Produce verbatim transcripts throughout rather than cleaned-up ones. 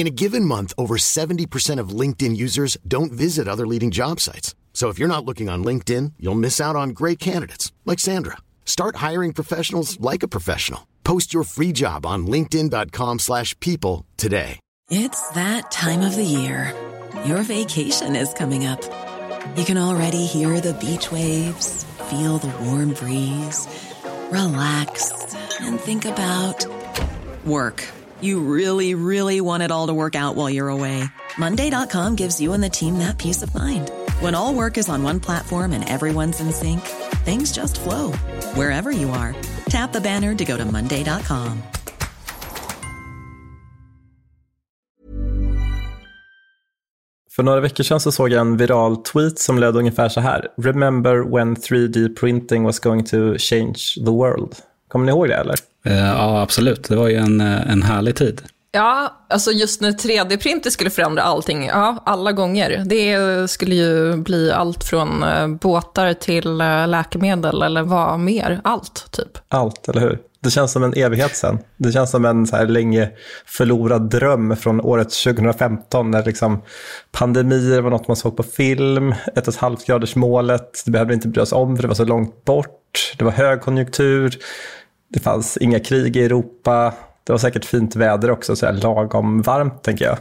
In a given month, over seventy percent of LinkedIn users don't visit other leading job sites. So if you're not looking on LinkedIn, you'll miss out on great candidates like Sandra. Start hiring professionals like a professional. Post your free job on linkedin dot com slash people today. It's that time of the year. Your vacation is coming up. You can already hear the beach waves, feel the warm breeze, relax, and think about work. You really, really want it all to work out while you're away. Monday dot com gives you and the team that peace of mind. When all work is on one platform and everyone's in sync, things just flow. Wherever you are, tap the banner to go to Monday dot com. För några veckor sedan så såg jag en viral tweet som löd ungefär så här: Remember when three D printing was going to change the world. Kommer ni ihåg det eller? Ja, absolut. Det var ju en, en härlig tid. Ja, alltså just när three D printer skulle förändra allting, ja, alla gånger. Det skulle ju bli allt från båtar till läkemedel eller vad mer, allt typ. Allt, eller hur? Det känns som en evighet sen. Det känns som en så här länge förlorad dröm från året tjugohundrafemton när liksom pandemier var något man såg på film, ett och ett halvt graders målet, det behövde inte bry oss om för det var så långt bort, det var högkonjunktur. Det fanns inga krig i Europa. Det var säkert fint väder också, så här lagom varmt, tänker jag.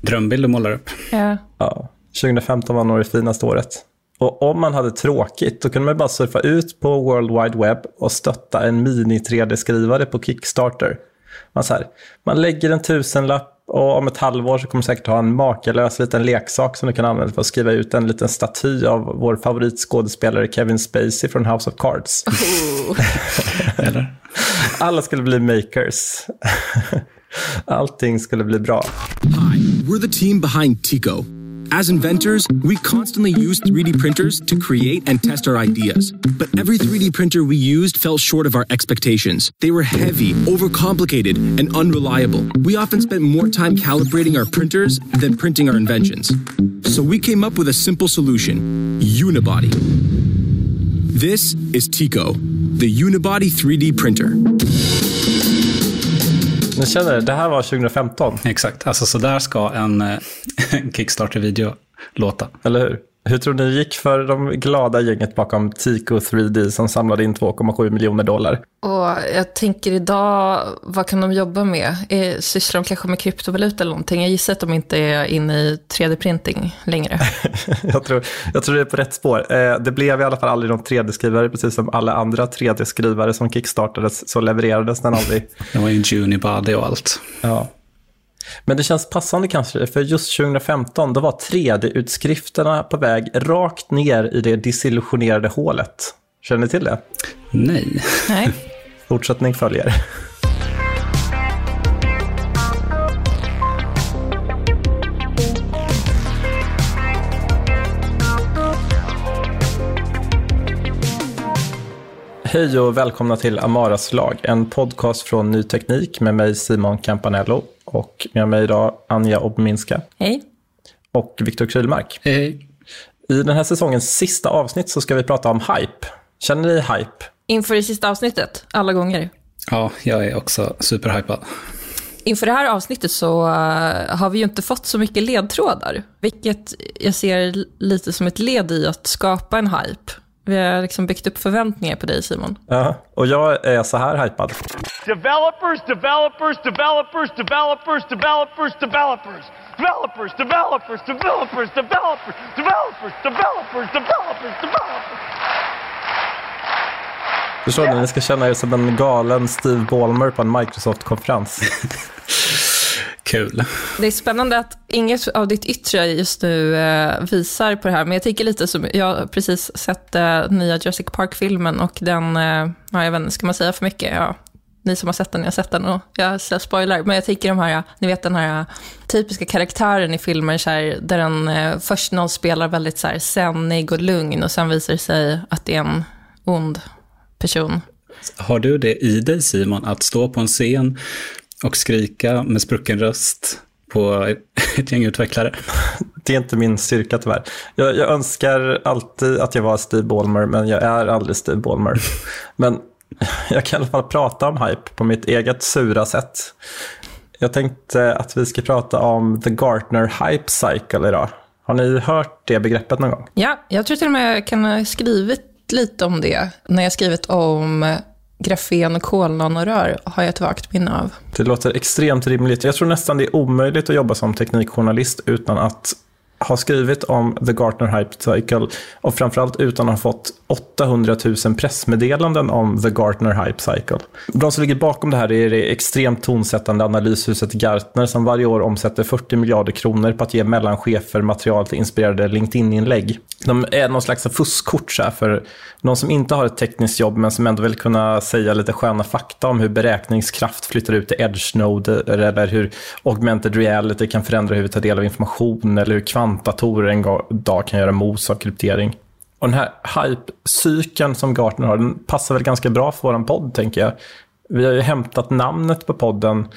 Drömbild du målar upp. Ja. Ja. tjugohundrafemton var nog det finaste året. Och om man hade tråkigt, då kunde man bara surfa ut på World Wide Web och stötta en mini-tre D-skrivare på Kickstarter. Man, så här, man lägger en tusenlapp och om ett halvår så kommer säkert ha en makalös liten leksak som du kan använda för att skriva ut en liten staty av vår favoritskådespelare Kevin Spacey från House of Cards. Oh. Eller? Alla skulle bli makers. Allting skulle bli bra. Hi, we're the team behind Tiko. As inventors, we constantly use three D printers to create and test our ideas. But every three D printer we used fell short of our expectations. They were heavy, overcomplicated, and unreliable. We often spent more time calibrating our printers than printing our inventions. So we came up with a simple solution, Unibody. This is Tiko, the Unibody three D printer. Jag känner, det här var tjugohundrafemton. Exakt, alltså så där ska en, en Kickstarter-video låta. Eller hur? Hur tror ni det gick för de glada gänget bakom Tiko three D som samlade in två komma sju miljoner dollar? Och jag tänker idag, vad kan de jobba med? Sysslar de kanske med kryptovaluta eller någonting? Jag gissar att de inte är inne i three D printing längre. jag, tror, jag tror det är på rätt spår. Det blev i alla fall aldrig någon three D skrivare, precis som alla andra three D skrivare som kickstartades så levererades den aldrig. Det var ju Unibody och allt. Ja. Men det känns passande kanske, för just tjugohundrafemton då var three D utskrifterna på väg rakt ner i det disillusionerade hålet. Känner ni till det? Nej. Nej. Fortsättning följer. Hej och välkomna till Amaras lag, en podcast från Ny Teknik med mig Simon Campanello och med mig idag Anja Obminska. Hej. Och Viktor Krylmark. Hej. I den här säsongens sista avsnitt så ska vi prata om hype. Känner ni hype? Inför det sista avsnittet, alla gånger. Ja, jag är också superhypad. Inför det här avsnittet så har vi ju inte fått så mycket ledtrådar, vilket jag ser lite som ett led i att skapa en hype. Vi har liksom byggt upp förväntningar på dig, Simon. Ja, och jag är så här hypad. Developers, developers, developers, developers, developers, developers, developers, developers, developers, developers, developers, developers, developers, developers, developers. Förstår ni, ni ska känna er som en galen Steve Ballmer på en Microsoft-konferens. Kul. Det är spännande att inget av ditt yttre just nu eh, visar på det här. Men jag tänker lite som, jag har precis sett eh, nya Jurassic Park-filmen och den, eh, ja, jag vet inte, ska man säga för mycket? Ja, ni som har sett den, jag har sett den och jag säger spoiler, men jag tänker de här, ni vet den här typiska karaktären i filmer så här, där den eh, först någon spelar väldigt så här sännig och lugn och sen visar sig att det är en ond person. Har du det i dig, Simon, att stå på en scen och skrika med sprucken röst på ett gäng utvecklare? Det är inte min styrka tyvärr. Jag, jag önskar alltid att jag var Steve Ballmer, men jag är aldrig Steve Ballmer. Men jag kan i alla fall prata om hype på mitt eget sura sätt. Jag tänkte att vi ska prata om The Gartner Hype Cycle idag. Har ni hört det begreppet någon gång? Ja, jag tror till och med jag kan ha skrivit lite om det. När jag skrivit om grafen och kolan och rör har jag ett vagt minne av. Det låter extremt rimligt. Jag tror nästan det är omöjligt att jobba som teknikjournalist utan att ha skrivit om The Gartner Hype Cycle och framförallt utan att ha fått åttahundratusen pressmeddelanden om The Gartner Hype Cycle. De som ligger bakom det här är det extremt tonsättande analyshuset Gartner som varje år omsätter fyrtio miljarder kronor på att ge mellanchefer material till inspirerade LinkedIn-inlägg. De är någon slags fuskkort så här för någon som inte har ett tekniskt jobb men som ändå vill kunna säga lite sköna fakta om hur beräkningskraft flyttar ut till edge-noder eller hur augmented reality kan förändra hur vi tar del av information eller hur kvant datorer en dag kan göra mos av kryptering. Och den här hype-cykeln som Gartner har, den passar väl ganska bra för vår podd, tänker jag. Vi har ju hämtat namnet på podden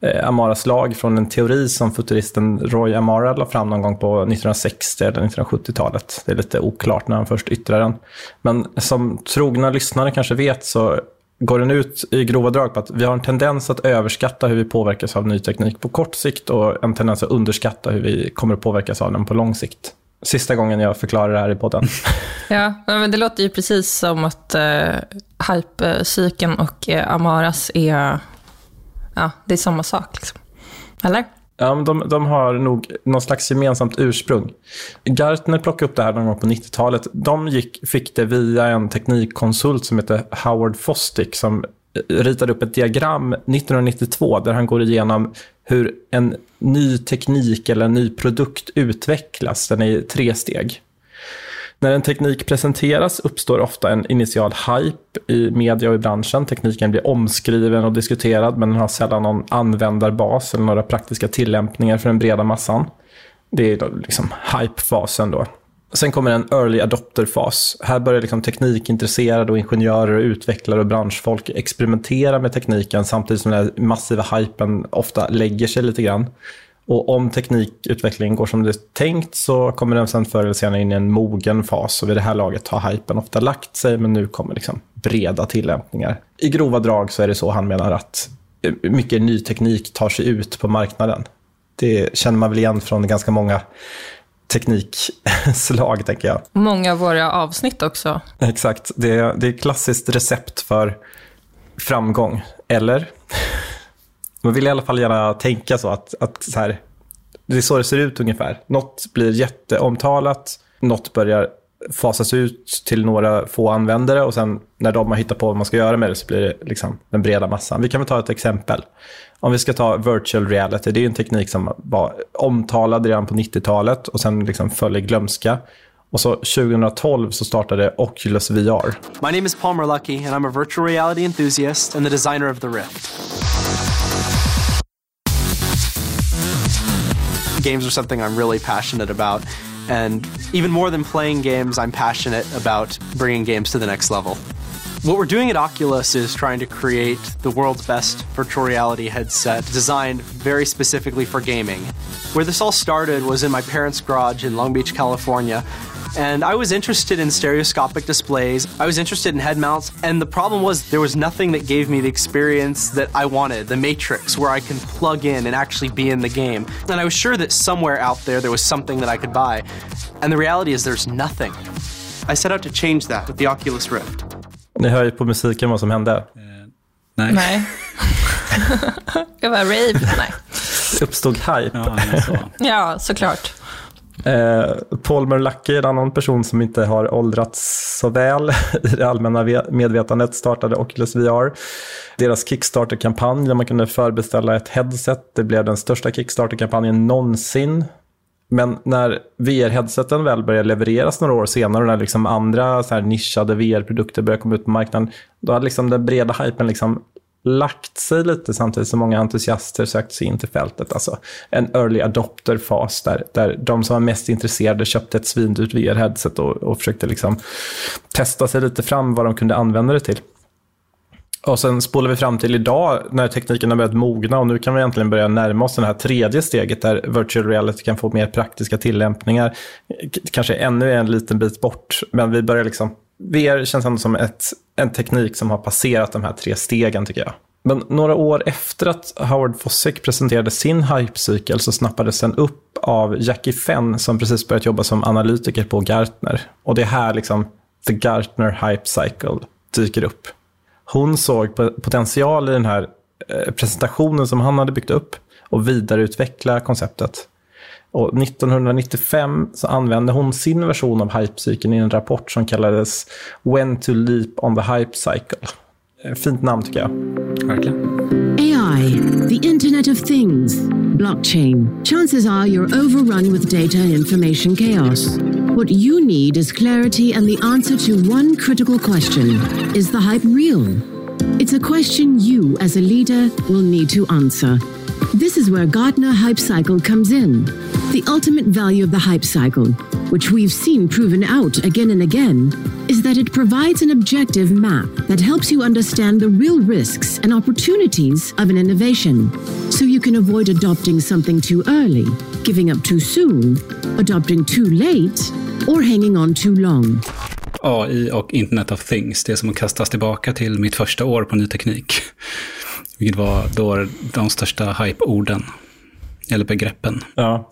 eh, Amaras lag från en teori som futuristen Roy Amara la fram någon gång på nittonhundrasextio eller nittonhundrasjuttiotalet. Det är lite oklart när han först yttrar den. Men som trogna lyssnare kanske vet så går den ut i grova drag på att vi har en tendens att överskatta hur vi påverkas av ny teknik på kort sikt och en tendens att underskatta hur vi kommer att påverkas av den på lång sikt. Sista gången jag förklarar det här i podden. Ja, men det låter ju precis som att eh, hype-cykeln och eh, Amaras är, ja, det är samma sak liksom. Eller? Ja, men de, de har nog någon slags gemensamt ursprung. Gartner plockade upp det här någon gång på nittiotalet. De gick, fick det via en teknikkonsult som heter Howard Fostic som ritade upp ett diagram nittonhundranittiotvå där han går igenom hur en ny teknik eller en ny produkt utvecklas. Den är i tre steg. När en teknik presenteras uppstår ofta en initial hype i media och i branschen. Tekniken blir omskriven och diskuterad, men den har sällan någon användarbas eller några praktiska tillämpningar för den breda massan. Det är då liksom hype-fasen då. Sen kommer en early adopter-fas. Här börjar liksom teknikintresserade och ingenjörer och utvecklare och branschfolk experimentera med tekniken samtidigt som den massiva hypen ofta lägger sig lite grann. Och om teknikutvecklingen går som det är tänkt så kommer den sen förr eller senare in i en mogen fas. Och vid det här laget har hypen ofta lagt sig, men nu kommer liksom breda tillämpningar. I grova drag så är det så han menar att mycket ny teknik tar sig ut på marknaden. Det känner man väl igen från ganska många teknikslag, tänker jag. Många av våra avsnitt också. Exakt, det är, det är klassiskt recept för framgång, eller? Man vill i alla fall gärna tänka så att, att så här, det är så det ser ut ungefär. Något blir jätteomtalat, något börjar fasas ut till några få användare och sen när de har hittat på vad man ska göra med det så blir det liksom den breda massan. Vi kan väl ta ett exempel. Om vi ska ta virtual reality, det är en teknik som var omtalad redan på nittiotalet och sen liksom föll i glömska. Och så tjugotolv så startade Oculus V R. My name is Palmer Luckey and I'm a virtual reality enthusiast and the designer of the Rift. Games are something I'm really passionate about, and even more than playing games, I'm passionate about bringing games to the next level. What we're doing at Oculus is trying to create the world's best virtual reality headset designed very specifically for gaming. Where this all started was in my parents' garage in Long Beach, California, and I was interested in stereoscopic displays. I was interested in head mounts, and the problem was there was nothing that gave me the experience that I wanted, the matrix where I can plug in and actually be in the game. And I was sure that somewhere out there there was something that I could buy, and the reality is there's nothing. I set out to change that with the Oculus Rift. Ni hör ju på musiken vad som hände. Uh, nej. Nej. Det var rave. Nej. Uppstod hype. Ja, så. Ja, såklart. Eh, Palmer Luckey, en annan person som inte har åldrats så väl i det allmänna medvetandet, startade Oculus V R. Deras Kickstarter-kampanj där man kunde förbeställa ett headset, det blev den största Kickstarter-kampanjen någonsin. Men när V R-headseten väl började levereras några år senare och när liksom andra så här nischade V R-produkter började komma ut på marknaden, då hade liksom den breda hypen liksom lagt sig lite samtidigt som många entusiaster sökt sig in till fältet. Alltså en early adopter-fas där, där de som var mest intresserade köpte ett svindyrt V R-headset och, och försökte liksom testa sig lite fram vad de kunde använda det till. Och sen spolar vi fram till idag när tekniken har börjat mogna och nu kan vi egentligen börja närma oss det här tredje steget där virtual reality kan få mer praktiska tillämpningar. K- kanske ännu en liten bit bort, men vi börjar liksom... V R känns ändå som ett, en teknik som har passerat de här tre stegen tycker jag. Men några år efter att Howard Fostic presenterade sin hypecykel så snappades den upp av Jackie Fenn som precis börjat jobba som analytiker på Gartner. Och det är här liksom The Gartner Hype Cycle dyker upp. Hon såg potential i den här presentationen som han hade byggt upp och vidareutveckla konceptet. Och nittonhundranittiofem så använde hon sin version av hypecykeln i en rapport som kallades When to Leap on the Hype Cycle. Fint namn tycker jag. Verkligen. A I, the Internet of Things, blockchain. Chances are you're overrun with data and information chaos. What you need is clarity and the answer to one critical question. Is the hype real? It's a question you as a leader will need to answer. This is where Gartner Hype Cycle comes in. The ultimate value of the hype cycle, which we've seen proven out again and again, is that it provides an objective map that helps you understand the real risks and opportunities of an innovation, so you can avoid adopting something too early, giving up too soon, adopting too late, or hanging on too long. A I och Internet of Things, det är som att kastas tillbaka till mitt första år på ny teknik. Vilket var då de största hype-orden. Eller begreppen. Ja,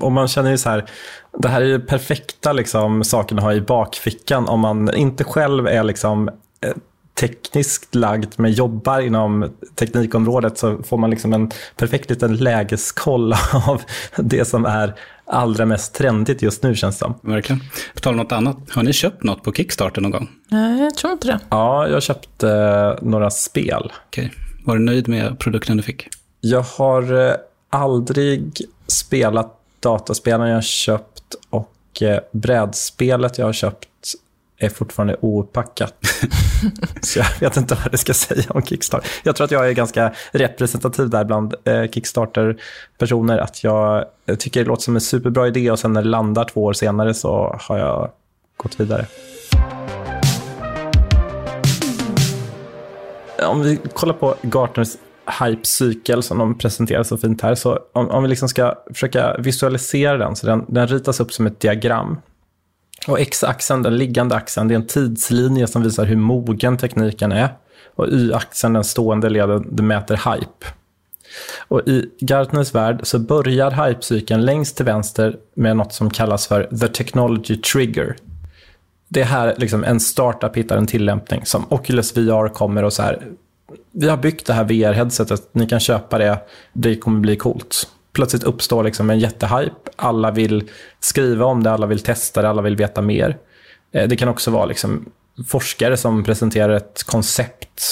och man känner ju så här, det här är ju perfekta liksom, saker att ha i bakfickan om man inte själv är liksom, tekniskt lagd men jobbar inom teknikområdet så får man liksom en perfekt liten lägeskoll av det som är allra mest trendigt just nu känns det. Verkligen. På tal om något annat, har ni köpt något på Kickstarter någon gång? Nej, jag tror inte det. Ja, jag köpte eh, några spel. Okej. Var du nöjd med produkten du fick? Jag har... Eh, aldrig spelat dataspelen jag har köpt och eh, brädspelet jag har köpt är fortfarande opackat. Så jag vet inte vad det ska säga om Kickstarter. Jag tror att jag är ganska representativ där bland eh, Kickstarter-personer att jag tycker det låter som en superbra idé och sen när det landar två år senare så har jag gått vidare. Om vi kollar på Gartners hypecykel som de presenterar så fint här. Så om, om vi liksom ska försöka visualisera den så den, den ritas upp som ett diagram. Och x-axeln, den liggande axeln, det är en tidslinje som visar hur mogen tekniken är. Och y-axeln, den stående leden, det mäter hype. Och i Gartners värld så börjar hypecykeln längst till vänster med något som kallas för The Technology Trigger. Det är här liksom en startup hittar en tillämpning som Oculus V R kommer och så här... Vi har byggt det här V R-headsetet, ni kan köpa det, det kommer bli coolt. Plötsligt uppstår liksom en jättehype, alla vill skriva om det, alla vill testa det, alla vill veta mer. Det kan också vara liksom forskare som presenterar ett koncept,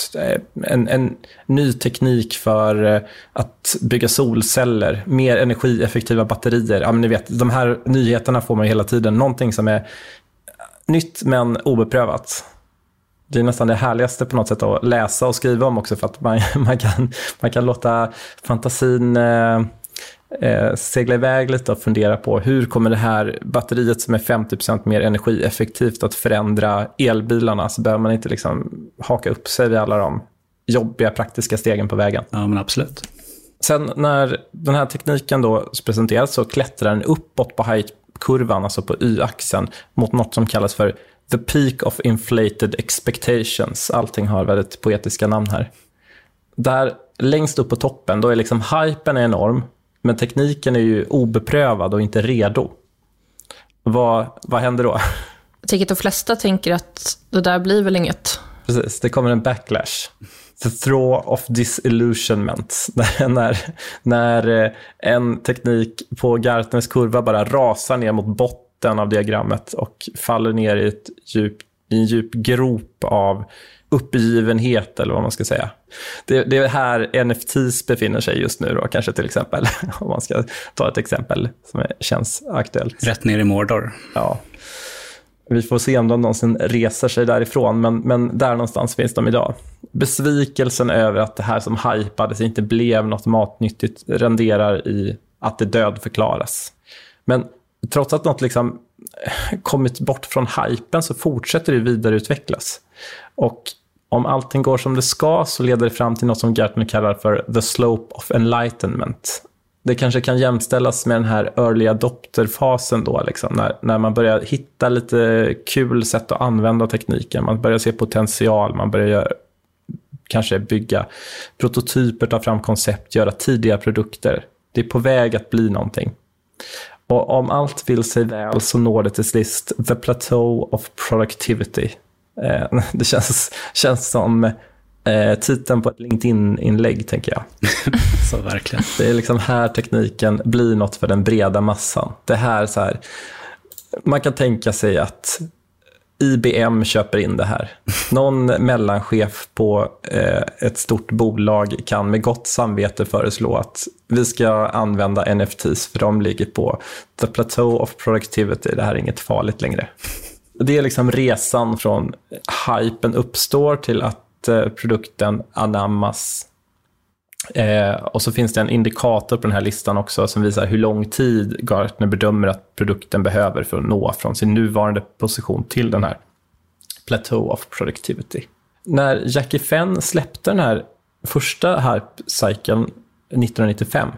en, en ny teknik för att bygga solceller, mer energieffektiva batterier. Ja, men ni vet, de här nyheterna får man ju hela tiden, någonting som är nytt men obeprövat. Det är nästan det härligaste på något sätt att läsa och skriva om också för att man, man, kan, man kan låta fantasin eh, eh, segla iväg lite och fundera på hur kommer det här batteriet som är femtio procent mer energieffektivt att förändra elbilarna så behöver man inte liksom haka upp sig vid alla de jobbiga praktiska stegen på vägen. Ja men absolut. Sen när den här tekniken då presenteras så klättrar den uppåt på hype-kurvan, alltså på y-axeln mot något som kallas för The Peak of Inflated Expectations. Allting har väldigt poetiska namn här. Där längst upp på toppen, då är liksom hypen är enorm, men tekniken är ju obeprövad och inte redo. Vad, vad händer då? Jag tycker att de flesta tänker att det där blir väl inget. Precis, det kommer en backlash. The throw of disillusionment. när, när en teknik på Gartners kurva bara rasar ner mot botten av diagrammet och faller ner i, ett djup, i en djup grop av uppgivenhet eller vad man ska säga. Det, det är här N F Ts befinner sig just nu då, kanske till exempel, om man ska ta ett exempel som känns aktuellt. Rätt ner i Mordor. Ja. Vi får se om de någonsin reser sig därifrån, men, men där någonstans finns de idag. Besvikelsen över att det här som hypades inte blev något matnyttigt renderar i att det död förklaras. Men trots att något liksom kommit bort från hypen så fortsätter det vidareutvecklas. Och om allting går som det ska så leder det fram till något som Gartner kallar för the slope of enlightenment. Det kanske kan jämställas med den här early adopter-fasen då, liksom, när, när man börjar hitta lite kul sätt att använda tekniken. Man börjar se potential, man börjar kanske bygga prototyper, ta fram koncept, göra tidiga produkter. Det är på väg att bli någonting. Och om allt vill sig väl så når det till sist the plateau of productivity. Eh, det känns, känns som eh, titeln på ett LinkedIn-inlägg, tänker jag. Så verkligen. Det är liksom här tekniken blir något för den breda massan. Det här, så här, man kan tänka sig att I B M köper in det här. Någon mellanchef på eh, ett stort bolag kan med gott samvete föreslå att vi ska använda N F Ts för de ligger på the plateau of productivity. Det här är inget farligt längre. Det är liksom resan från hypen uppstår till att eh, produkten anammas. Eh, och så finns det en indikator på den här listan också som visar hur lång tid Gartner bedömer att produkten behöver för att nå från sin nuvarande position till den här plateau of productivity. När Jackie Fenn släppte den här första hype-cykeln nittonhundranittiofem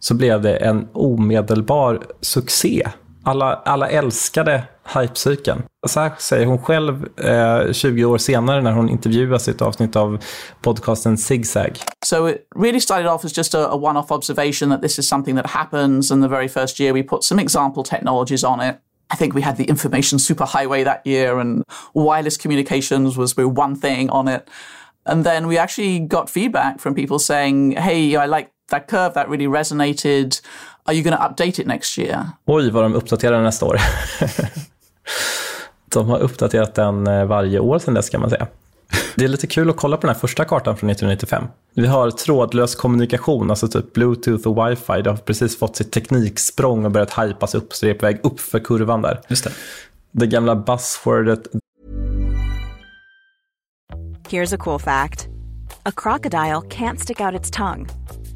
så blev det en omedelbar succé. Alla, alla älskade hypecykeln. Så här säger hon själv eh, tjugo år senare när hon intervjuas i ett avsnitt av podcasten Zigzag. So it really started off as just a, a one-off observation that this is something that happens, and the very first year we put some example technologies on it. I think we had the information superhighway that year, and wireless communications was one thing on it. And then we actually got feedback from people saying, hey, I like that curve, that really resonated. Are you going to update it next year? Oj, vad de uppdaterar nästa år. De har uppdaterat den varje år sedan dess, kan man säga. Det är lite kul att kolla på den här första kartan från nittonhundranittiofem. Vi har trådlös kommunikation, alltså typ Bluetooth och Wi-Fi. Det har precis fått sitt tekniksprång och börjat hypas upp, så det är på väg upp för kurvan där. Just det. Det gamla buzzwordet. Here's a cool fact. A crocodile can't stick out its tongue.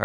All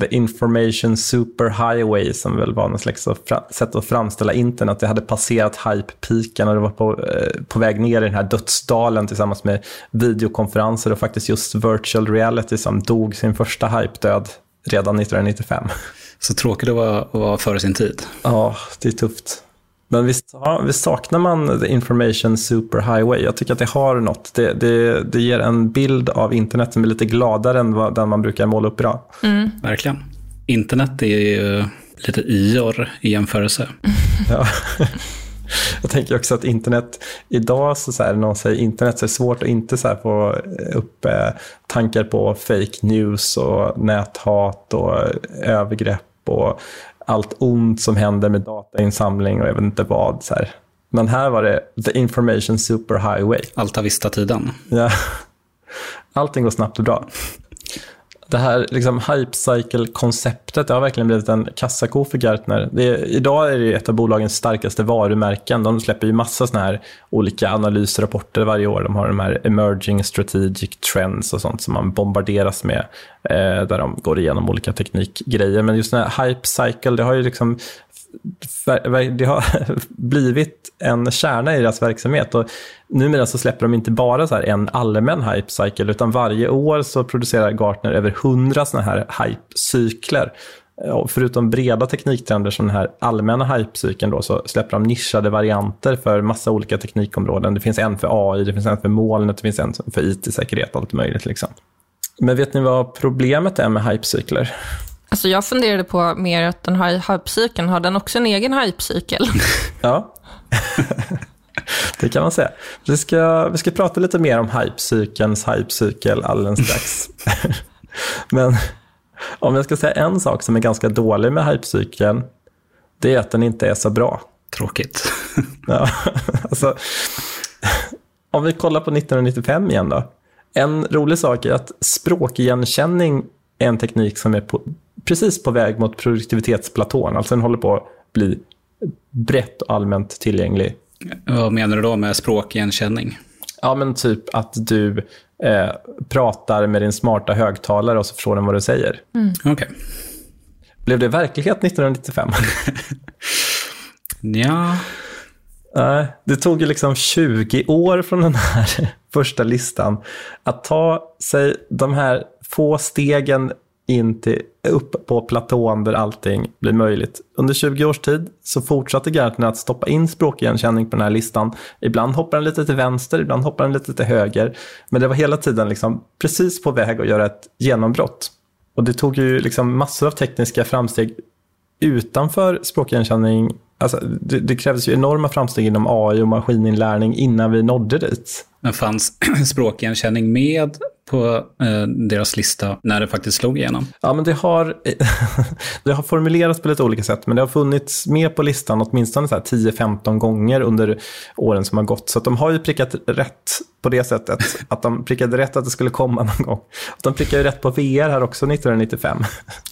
The Information Superhighway, som väl var någon slags sätt att framställa internet. Det hade passerat hype-piken och det var på, eh, på väg ner i den här dödsdalen tillsammans med videokonferenser och faktiskt just virtual reality som dog sin första hype-död redan nittonhundranittiofem. Så tråkigt att vara, att vara före sin tid. Ja, det är tufft. Men visst, ja, visst saknar man The Information Superhighway. Jag tycker att det har något. Det, det, det ger en bild av internet som är lite gladare än vad, den man brukar måla upp idag. Mm. Verkligen. Internet är ju lite ior i jämförelse. Ja. Jag tänker också att internet idag, så, så här, någon säger internet, så är det svårt att inte så här få upp eh, tankar på fake news och näthat och övergrepp och allt ont som händer med datainsamling och jag vet inte vad. Så här. Men här var det The Information Superhighway. Alta Vista-tiden. Ja. Allting går snabbt och bra. Det här liksom, hype cycle-konceptet har verkligen blivit en kassako för Gartner. Det är, idag är det ett av bolagens starkaste varumärken. De släpper ju massa såna här olika analysrapporter varje år. De har de här emerging strategic trends och sånt som man bombarderas med, eh, där de går igenom olika teknikgrejer. Men just den här hype cycle, det har ju liksom det har blivit en kärna i deras verksamhet, och numera så släpper de inte bara så här en allmän hype cycle, utan varje år så producerar Gartner över hundra såna här hype-cykler. Förutom breda tekniktrender som den här allmänna hype-cykeln då, så släpper de nischade varianter för massa olika teknikområden. Det finns en för A I, det finns en för molnet, det finns en för I T-säkerhet, allt möjligt liksom. Men vet ni vad problemet är med hype-cykler? Alltså jag funderade på mer att den här hypecykeln, har den också en egen hypecykel? Ja, det kan man säga. Vi ska, vi ska prata lite mer om hypecykelns hypecykel alldeles strax. Men om jag ska säga en sak som är ganska dålig med hypecykeln, det är att den inte är så bra. Tråkigt. Ja, alltså, om vi kollar på nittonhundranittiofem igen då. En rolig sak är att språkigenkänning är en teknik som är på precis på väg mot produktivitetsplatån. Alltså den håller på att bli brett och allmänt tillgänglig. Vad menar du då med språkigenkänning? Ja, men typ att du eh, pratar med din smarta högtalare och så förstår den vad du säger. Mm. Okej. Okay. Blev det verklighet nittonhundranittiofem? Ja. Eh, det tog ju liksom tjugo år från den här första listan att ta sig de här få stegen in till, upp på platån där allting blir möjligt. Under tjugo års tid så fortsatte Gartner att stoppa in språkigenkänning på den här listan. Ibland hoppar den lite till vänster, ibland hoppar den lite till höger. Men det var hela tiden liksom precis på väg att göra ett genombrott. Och det tog ju liksom massor av tekniska framsteg utanför språkigenkänning. Alltså, det, det krävdes ju enorma framsteg inom A I och maskininlärning innan vi nådde dit. Men fanns språkigenkänning med på eh, deras lista när det faktiskt slog igenom? Ja, men det har, det har formulerats på lite olika sätt, men det har funnits med på listan åtminstone så här tio femton gånger under åren som har gått. Så att de har ju prickat rätt på det sättet, att de prickade rätt att det skulle komma någon gång. De prickade ju rätt på V R här också nittonhundranittiofem.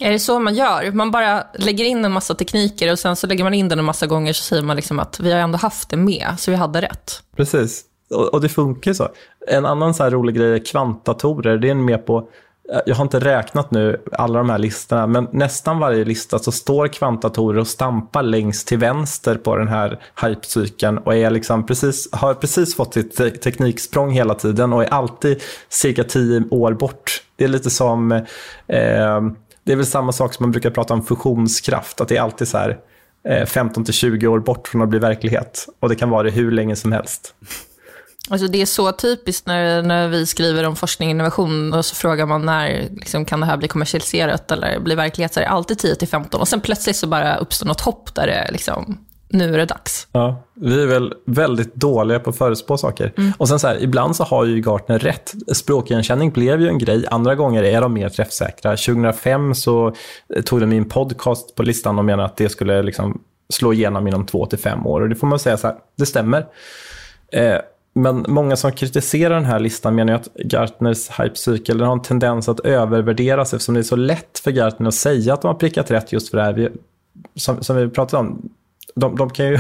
Är det så man gör? Man bara lägger in en massa tekniker och sen så lägger man in den en massa gånger, så säger man liksom att vi har ändå haft det med, så vi hade rätt. Precis. Och det funkar ju så. En annan så här rolig grej är kvantatorer. Det är med på, jag har inte räknat nu alla de här listorna, men nästan varje lista så står kvantatorer och stampar längst till vänster på den här hypecykeln och är liksom precis, har precis fått sitt te- tekniksprång hela tiden och är alltid cirka tio år bort. Det är lite som, eh, det är väl samma sak som man brukar prata om fusionskraft, att det är alltid så här eh, femton till tjugo år bort från att bli verklighet, och det kan vara det hur länge som helst. Alltså det är så typiskt när, när vi skriver om forskning och innovation och så frågar man när liksom, kan det här bli kommersialiserat eller bli verklighet, så är det alltid tio till femton och sen plötsligt så bara uppstår något hopp där det liksom, nu är det dags. Ja, vi är väl väldigt dåliga på att förutspå saker. Mm. Och sen så här, ibland så har ju Gartner rätt. Språkigenkänning blev ju en grej. Andra gånger är de mer träffsäkra. tjugohundrafem så tog de in podcast på listan och menade att det skulle liksom slå igenom inom två till fem år. Och det får man säga så här, det stämmer. Eh, Men många som kritiserar den här listan menar ju att Gartners hypecykel har en tendens att övervärderas, eftersom det är så lätt för Gartner att säga att de har prickat rätt just för det här. Vi som, som vi pratade om, de, de, kan ju,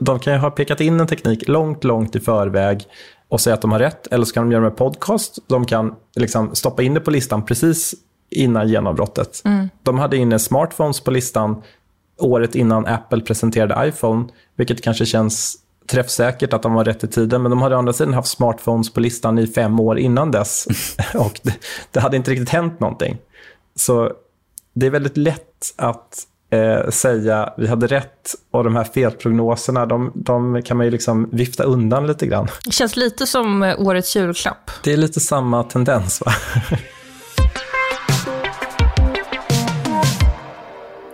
de kan ju ha pekat in en teknik långt, långt i förväg och säga att de har rätt, eller så kan de göra med podcast. De kan liksom stoppa in det på listan precis innan genombrottet. Mm. De hade inne smartphones på listan året innan Apple presenterade iPhone, vilket kanske känns träffsäkert att de var rätt i tiden, men de hade å andra sidan haft smartphones på listan i fem år innan dess och det, det hade inte riktigt hänt någonting. Så det är väldigt lätt att eh, säga vi hade rätt, och de här felprognoserna de, de kan man ju liksom vifta undan lite grann. Det känns lite som årets julklapp. Det är lite samma tendens, va?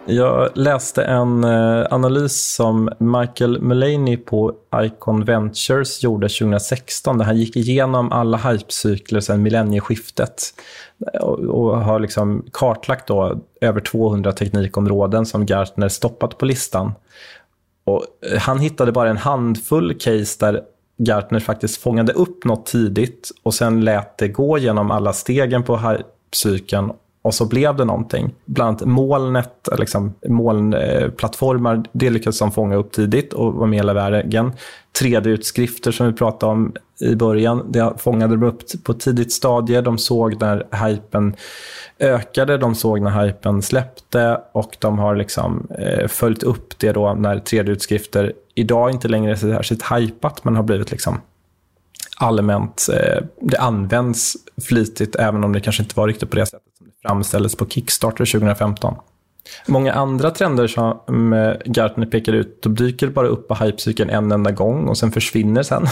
Jag läste en analys som Michael Mullaney på Icon Ventures gjorde tjugo sexton, där han gick igenom alla hypecykler sedan millennieskiftet och, och har liksom kartlagt då över tvåhundra teknikområden som Gartner stoppat på listan. Och han hittade bara en handfull case där Gartner faktiskt fångade upp något tidigt och sen lät det gå genom alla stegen på hypecykeln. Och så blev det någonting. Bland annat molnet, liksom, molnplattformar, det lyckades de fånga upp tidigt och var med hela vägen. tre D-utskrifter som vi pratade om i början, det fångade de upp på tidigt stadie. De såg när hypen ökade, de såg när hypen släppte, och de har liksom följt upp det då när tre D-utskrifter idag inte längre är särskilt hypat, men har blivit liksom allmänt, det används flitigt, även om det kanske inte var riktigt på det sättet som det framställdes på Kickstarter tjugo femton. Många andra trender som Gartner pekar ut, de dyker bara upp på hypecykeln en enda gång och sen försvinner sen.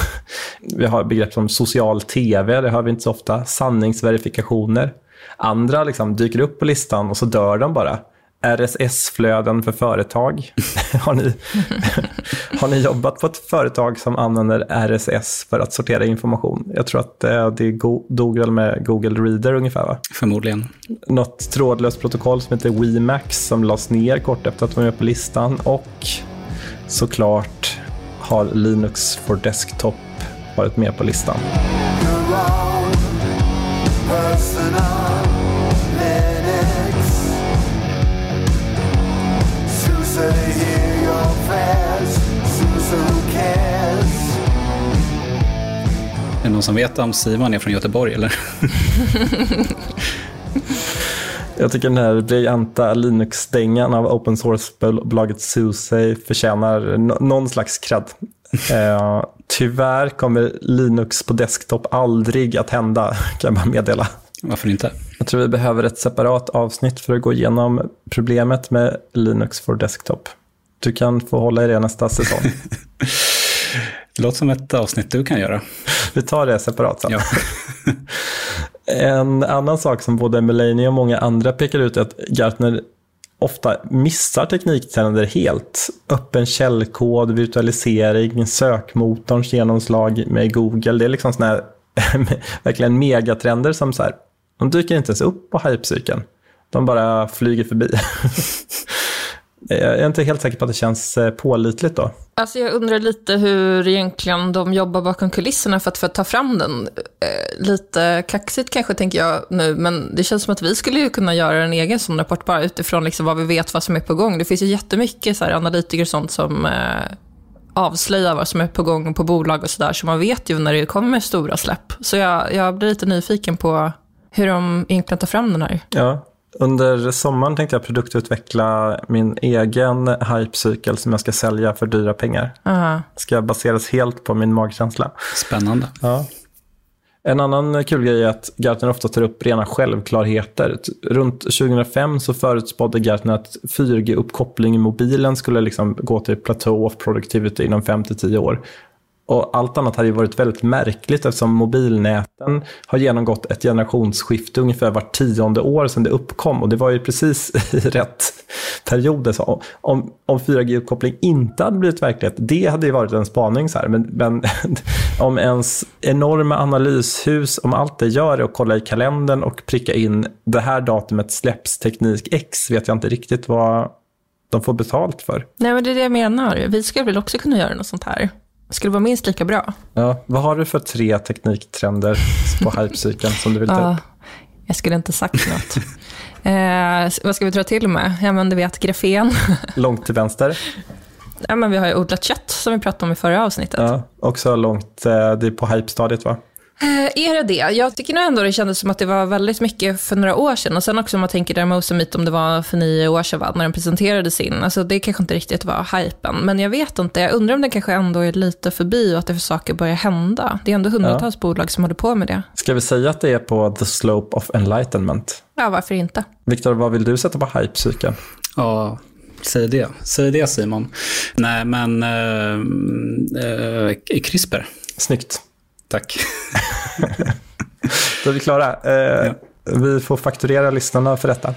Vi har begrepp som social tv, det hör vi inte så ofta, sanningsverifikationer. Andra liksom dyker upp på listan och så dör de bara. R S S-flöden för företag. har, ni, har ni jobbat på ett företag som använder R S S för att sortera information? Jag tror att det dog väl med Google Reader ungefär, va? Förmodligen. Något trådlöst protokoll som heter WiMax som lades ner kort efter att de var med på listan. Och såklart har Linux for desktop varit med på listan. Är någon som vet om Simon är från Göteborg, eller? Jag tycker den här briljanta Linux-stängan av open source-bolaget SUSE förtjänar någon slags kradd. Eh, tyvärr kommer Linux på desktop aldrig att hända, kan man meddela. Varför inte? Jag tror vi behöver ett separat avsnitt för att gå igenom problemet med Linux for desktop. Du kan få hålla i det nästa säsong. Det låter som ett avsnitt du kan göra. Vi tar det separat sen. Ja. En annan sak som både Mullaney och många andra pekar ut är att Gartner ofta missar tekniktrender helt. Öppen källkod, virtualisering, sökmotorns genomslag med Google. Det är liksom såna här verkligen megatrender som så här, de dyker inte ens upp på hypecykeln. De bara flyger förbi. Jag är inte helt säker på att det känns pålitligt då. Alltså jag undrar lite hur egentligen de jobbar bakom kulisserna för att, för att ta fram den. Lite kaxigt kanske tänker jag nu, men det känns som att vi skulle ju kunna göra en egen sån rapport bara utifrån liksom vad vi vet vad som är på gång. Det finns ju jättemycket så här analytiker och sånt som avslöja vad som är på gång på bolag och sådär, så man vet ju när det kommer stora släpp. Så jag, jag blir lite nyfiken på hur de egentligen tar fram den här. Ja, under sommaren tänkte jag produktutveckla min egen hypecykel som jag ska sälja för dyra pengar. Uh-huh. Ska baseras helt på min magkänsla. Spännande. Ja. En annan kul grej är att Gartner ofta tar upp rena självklarheter. Runt tjugo noll fem så förutspådde Gartner att fyra G-uppkoppling i mobilen skulle liksom gå till plateau of productivity inom fem till tio år. Och allt annat hade ju varit väldigt märkligt eftersom mobilnäten har genomgått ett generationsskifte ungefär vart tionde år sedan det uppkom. Och det var ju precis i rätt period. Så om, om fyra G-uppkoppling inte hade blivit verklighet, det hade ju varit en spaning. Så här. Men, men om ens enorma analyshus, om allt det gör är att kolla i kalendern och pricka in det här datumet släpps teknik X, vet jag inte riktigt vad de får betalt för. Nej, men det är det jag menar. Vi skulle väl också kunna göra något sånt här. Skulle vara minst lika bra. Ja, vad har du för tre tekniktrender på hypecykeln som du vill ta upp? Ja, jag skulle inte sagt något. Eh, vad ska vi dra till med? Ja, men du vet, grafen. Långt till vänster. Ja, men vi har ju odlat kött som vi pratade om i förra avsnittet. Ja, också långt. Eh, det är på hype-stadiet, va? Eh, är det det? Jag tycker nog ändå det kändes som att det var väldigt mycket för några år sedan. Och sen också om man tänker där med Osamit, om det var för nio år sedan, va? När den presenterade sin. Alltså det kanske inte riktigt var hypen. Men jag vet inte. Jag undrar om det kanske ändå är lite förbi och att det för saker börjar hända. Det är ändå hundratals ja. bolag som håller på med det. Ska vi säga att det är på the slope of enlightenment? Ja, varför inte? Viktor, vad vill du sätta på hype-cykeln? Ja... Säg det. Säg det, Simon. Nej, men eh, eh, CRISPR. Snyggt. Tack. Då är vi klara. Eh, ja. Vi får fakturera lyssnarna för detta.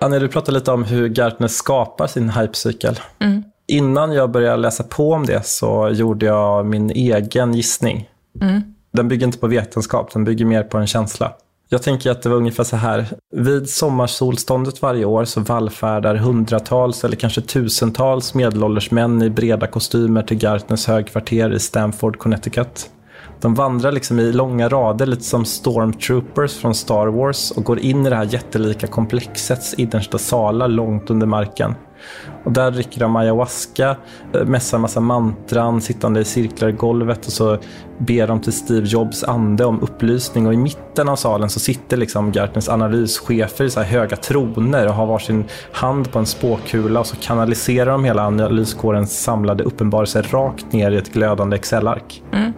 Anja, du pratade lite om hur Gartner skapar sin hypecykel. Mm. Innan jag började läsa på om det så gjorde jag min egen gissning. Mm. Den bygger inte på vetenskap, den bygger mer på en känsla. Jag tänker att det var ungefär så här. Vid sommarsolståndet varje år så vallfärdar hundratals eller kanske tusentals medelålders män i breda kostymer till Gartners högkvarter i Stamford, Connecticut. De vandrar liksom i långa rader, lite som stormtroopers från Star Wars, och går in i det här jättelika komplexets innersta salar långt under marken. Och där dricker de ayahuasca, mässar massa mantran, sittande i cirklar i golvet, och så ber de till Steve Jobs ande om upplysning. Och i mitten av salen så sitter liksom Gartners analyschefer i så här höga troner och har varsin hand på en spåkula, och så kanaliserar de hela analyskårens samlade uppenbarelser rakt ner i ett glödande Excel-ark. Mm.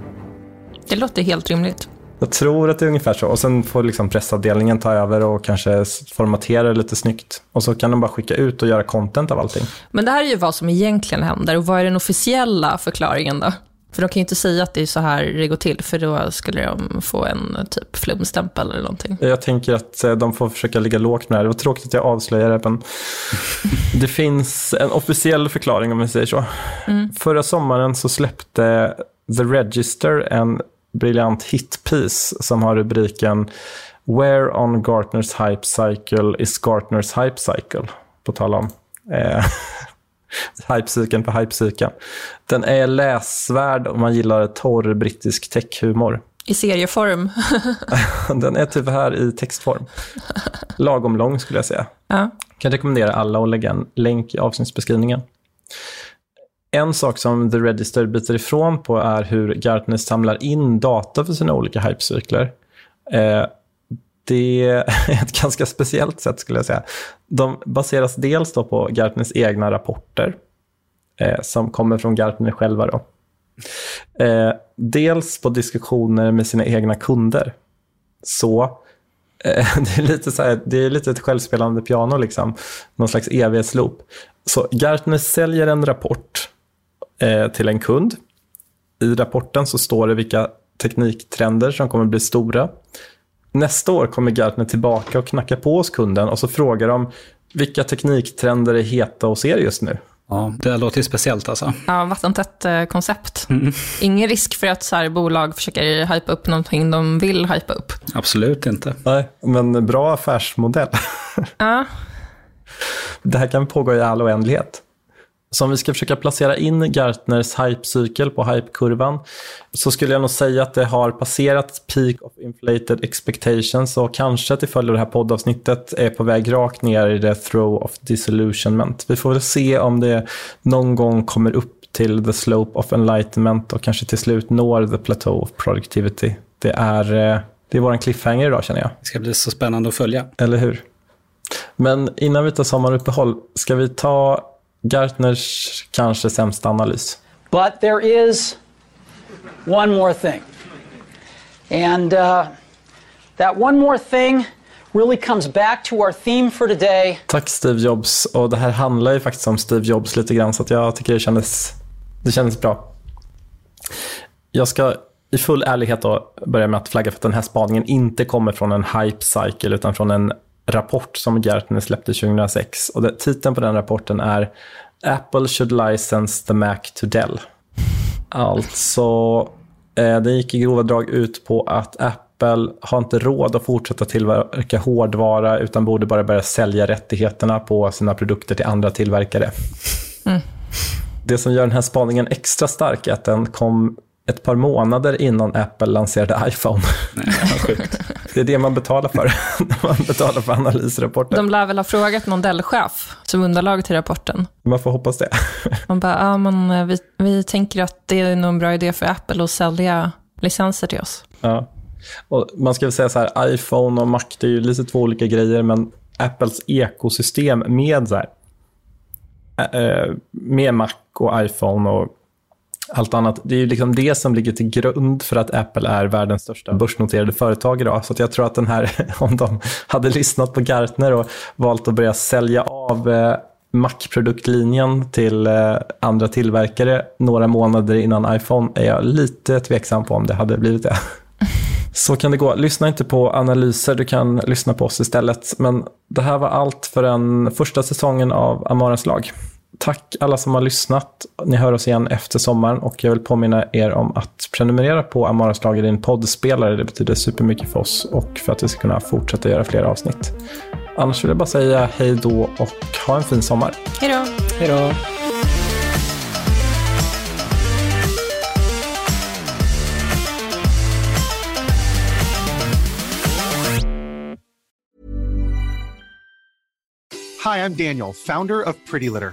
Det låter helt rimligt. Jag tror att det är ungefär så. Och sen får liksom pressavdelningen ta över och kanske formatera lite snyggt. Och så kan de bara skicka ut och göra content av allting. Men det här är ju vad som egentligen händer. Och vad är den officiella förklaringen då? För de kan ju inte säga att det är så här det går till. För då skulle de få en typ flumstämpel eller någonting. Jag tänker att de får försöka ligga lågt med det här. Det var tråkigt att jag avslöjar det. Men det finns en officiell förklaring, om vi säger så. Mm. Förra sommaren så släppte The Register en briljant hitpiece som har rubriken "Where on Gartner's Hype Cycle is Gartner's Hype Cycle?" På tal om eh, hypecykeln på hypecykeln. Den är läsvärd om man gillar torr brittisk techhumor. I serieform. Den är tyvärr i textform. Lagom lång skulle jag säga. Ja. Kan rekommendera alla att lägga en länk i avsnittsbeskrivningen. En sak som The Register biter ifrån på är hur Gartner samlar in data för sina olika hypecykler. Eh, det är ett ganska speciellt sätt, skulle jag säga. De baseras dels då på Gartners egna rapporter eh, som kommer från Gartner själva. Då. Eh, dels på diskussioner med sina egna kunder. Så... Det är, lite så här, det är lite ett självspelande piano liksom. Någon slags evighetsloop. Så Gartner säljer en rapport eh, till en kund. I rapporten så står det vilka tekniktrender som kommer bli stora. Nästa år kommer Gartner tillbaka och knackar på hos kunden. Och så frågar de vilka tekniktrender är heta hos er just nu. Ja, det låter ju speciellt alltså. Ja, vattentätt eh, koncept. Mm. Ingen risk för att så här, bolag försöker hypa upp någonting de vill hypa upp. Absolut inte. Nej, men bra affärsmodell. Ja. Det här kan pågå i all oändlighet. Så om vi ska försöka placera in Gartners hypecykel på hypekurvan så skulle jag nog säga att det har passerat peak of inflated expectations och kanske till följd av det här poddavsnittet är på väg rakt ner i the throw of disillusionment. Vi får väl se om det någon gång kommer upp till the slope of enlightenment och kanske till slut når the plateau of productivity. Det är, det är vår cliffhanger idag, känner jag. Det ska bli så spännande att följa. Eller hur? Men innan vi tar sommaruppehåll ska vi ta Gartners kanske sämsta analys. But there is one more thing. And uh, that one more thing really comes back to our theme for today. Tack Steve Jobs. Och det här handlar ju faktiskt om Steve Jobs lite grann, så att jag tycker det kändes, det kändes bra. Jag ska i full ärlighet då börja med att flagga för att den här spaningen inte kommer från en hype cycle utan från en rapport som Gartner släppte tjugohundrasex, och det, titeln på den rapporten är Apple should license the Mac to Dell. Alltså eh, det gick i grova drag ut på att Apple har inte råd att fortsätta tillverka hårdvara utan borde bara börja sälja rättigheterna på sina produkter till andra tillverkare. Mm. Det som gör den här spaningen extra stark är att den kom ett par månader innan Apple lanserade iPhone. Nej, sjukt. Det är det man betalar för när man betalar för analysrapporten. De lär väl ha frågat någon Dell-chef som underlag till rapporten. Man får hoppas det. Man bara, ja, men vi, vi tänker att det är nog en bra idé för Apple att sälja licenser till oss. Ja. Och man ska väl säga så här, iPhone och Mac, det är ju lite två olika grejer, men Apples ekosystem med så här, med Mac och iPhone och allt annat, det är ju liksom det som ligger till grund för att Apple är världens största börsnoterade företag idag. Så att jag tror att den här, om de hade lyssnat på Gartner och valt att börja sälja av Mac-produktlinjen till andra tillverkare några månader innan iPhone, är jag lite tveksam på om det hade blivit det. Så kan det gå. Lyssna inte på analyser, du kan lyssna på oss istället. Men det här var allt för den första säsongen av Amaras lag. Tack alla som har lyssnat. Ni hör oss igen efter sommaren, och jag vill påminna er om att prenumerera på Amaras lag i din poddspelare. Det betyder supermycket för oss och för att vi ska kunna fortsätta göra fler avsnitt. Annars vill jag bara säga hej då och ha en fin sommar. Hej då. Hej då. Hi, I'm Daniel, founder of Pretty Litter.